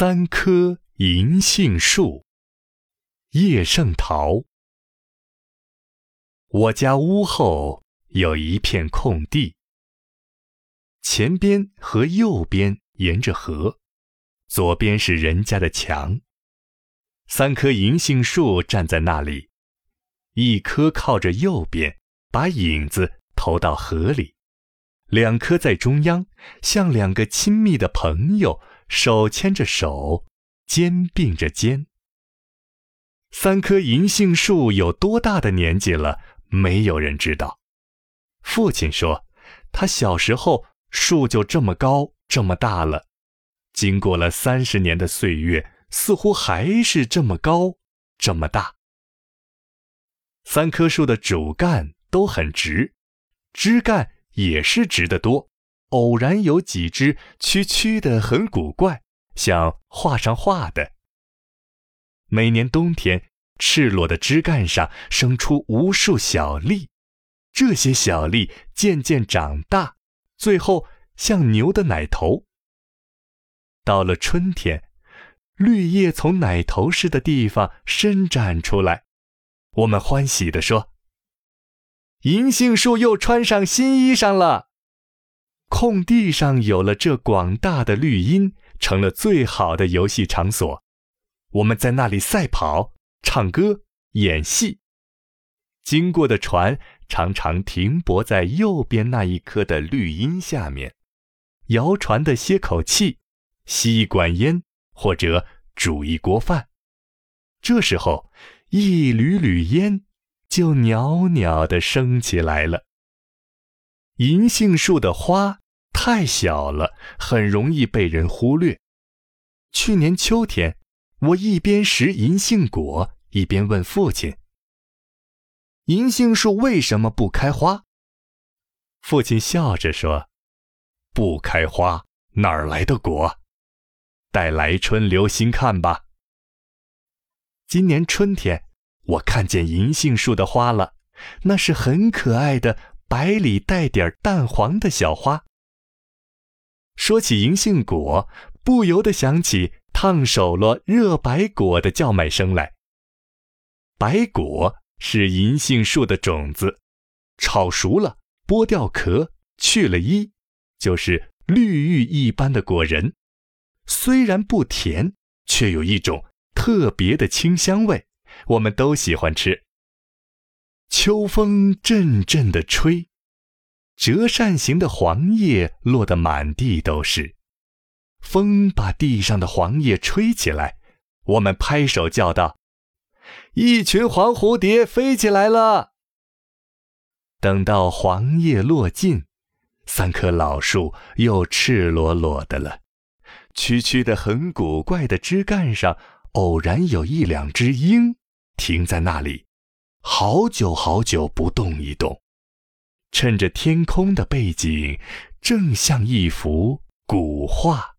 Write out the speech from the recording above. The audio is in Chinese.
三棵银杏树，叶圣陶。我家屋后有一片空地，前边和右边沿着河，左边是人家的墙。三棵银杏树站在那里，一棵靠着右边，把影子投到河里，两棵在中央，像两个亲密的朋友，手牵着手，肩并着肩。三棵银杏树有多大的年纪了，没有人知道。父亲说，他小时候树就这么高这么大了，经过了30年的岁月，似乎还是这么高这么大。三棵树的主干都很直，枝干也是直得多，偶然有几只曲曲的很古怪，像画上画的。每年冬天，赤裸的枝干上生出无数小粒，这些小粒渐渐长大，最后像牛的奶头。到了春天，绿叶从奶头似的地方伸展出来，我们欢喜地说，银杏树又穿上新衣裳了。空地上有了这广大的绿荫，成了最好的游戏场所。我们在那里赛跑、唱歌、演戏。经过的船常常停泊在右边那一棵的绿荫下面，摇船的歇口气，吸一管烟，或者煮一锅饭。这时候，一缕缕烟就袅袅地升起来了。银杏树的花太小了，很容易被人忽略。去年秋天，我一边拾银杏果，一边问父亲，银杏树为什么不开花？父亲笑着说，不开花哪儿来的果？待来春留心看吧。今年春天，我看见银杏树的花了，那是很可爱的白里带点淡黄的小花。说起银杏果，不由得想起烫手了热白果的叫卖声来。白果是银杏树的种子，炒熟了，剥掉壳，去了衣，就是绿玉一般的果仁。虽然不甜，却有一种特别的清香味，我们都喜欢吃。秋风阵阵地吹，折扇形的黄叶落得满地都是。风把地上的黄叶吹起来，我们拍手叫道，一群黄蝴蝶飞起来了。等到黄叶落尽，三棵老树又赤裸裸的了，曲曲的很古怪的枝干上，偶然有一两只鹰停在那里，好久好久不动一动，衬着天空的背景，正像一幅古画。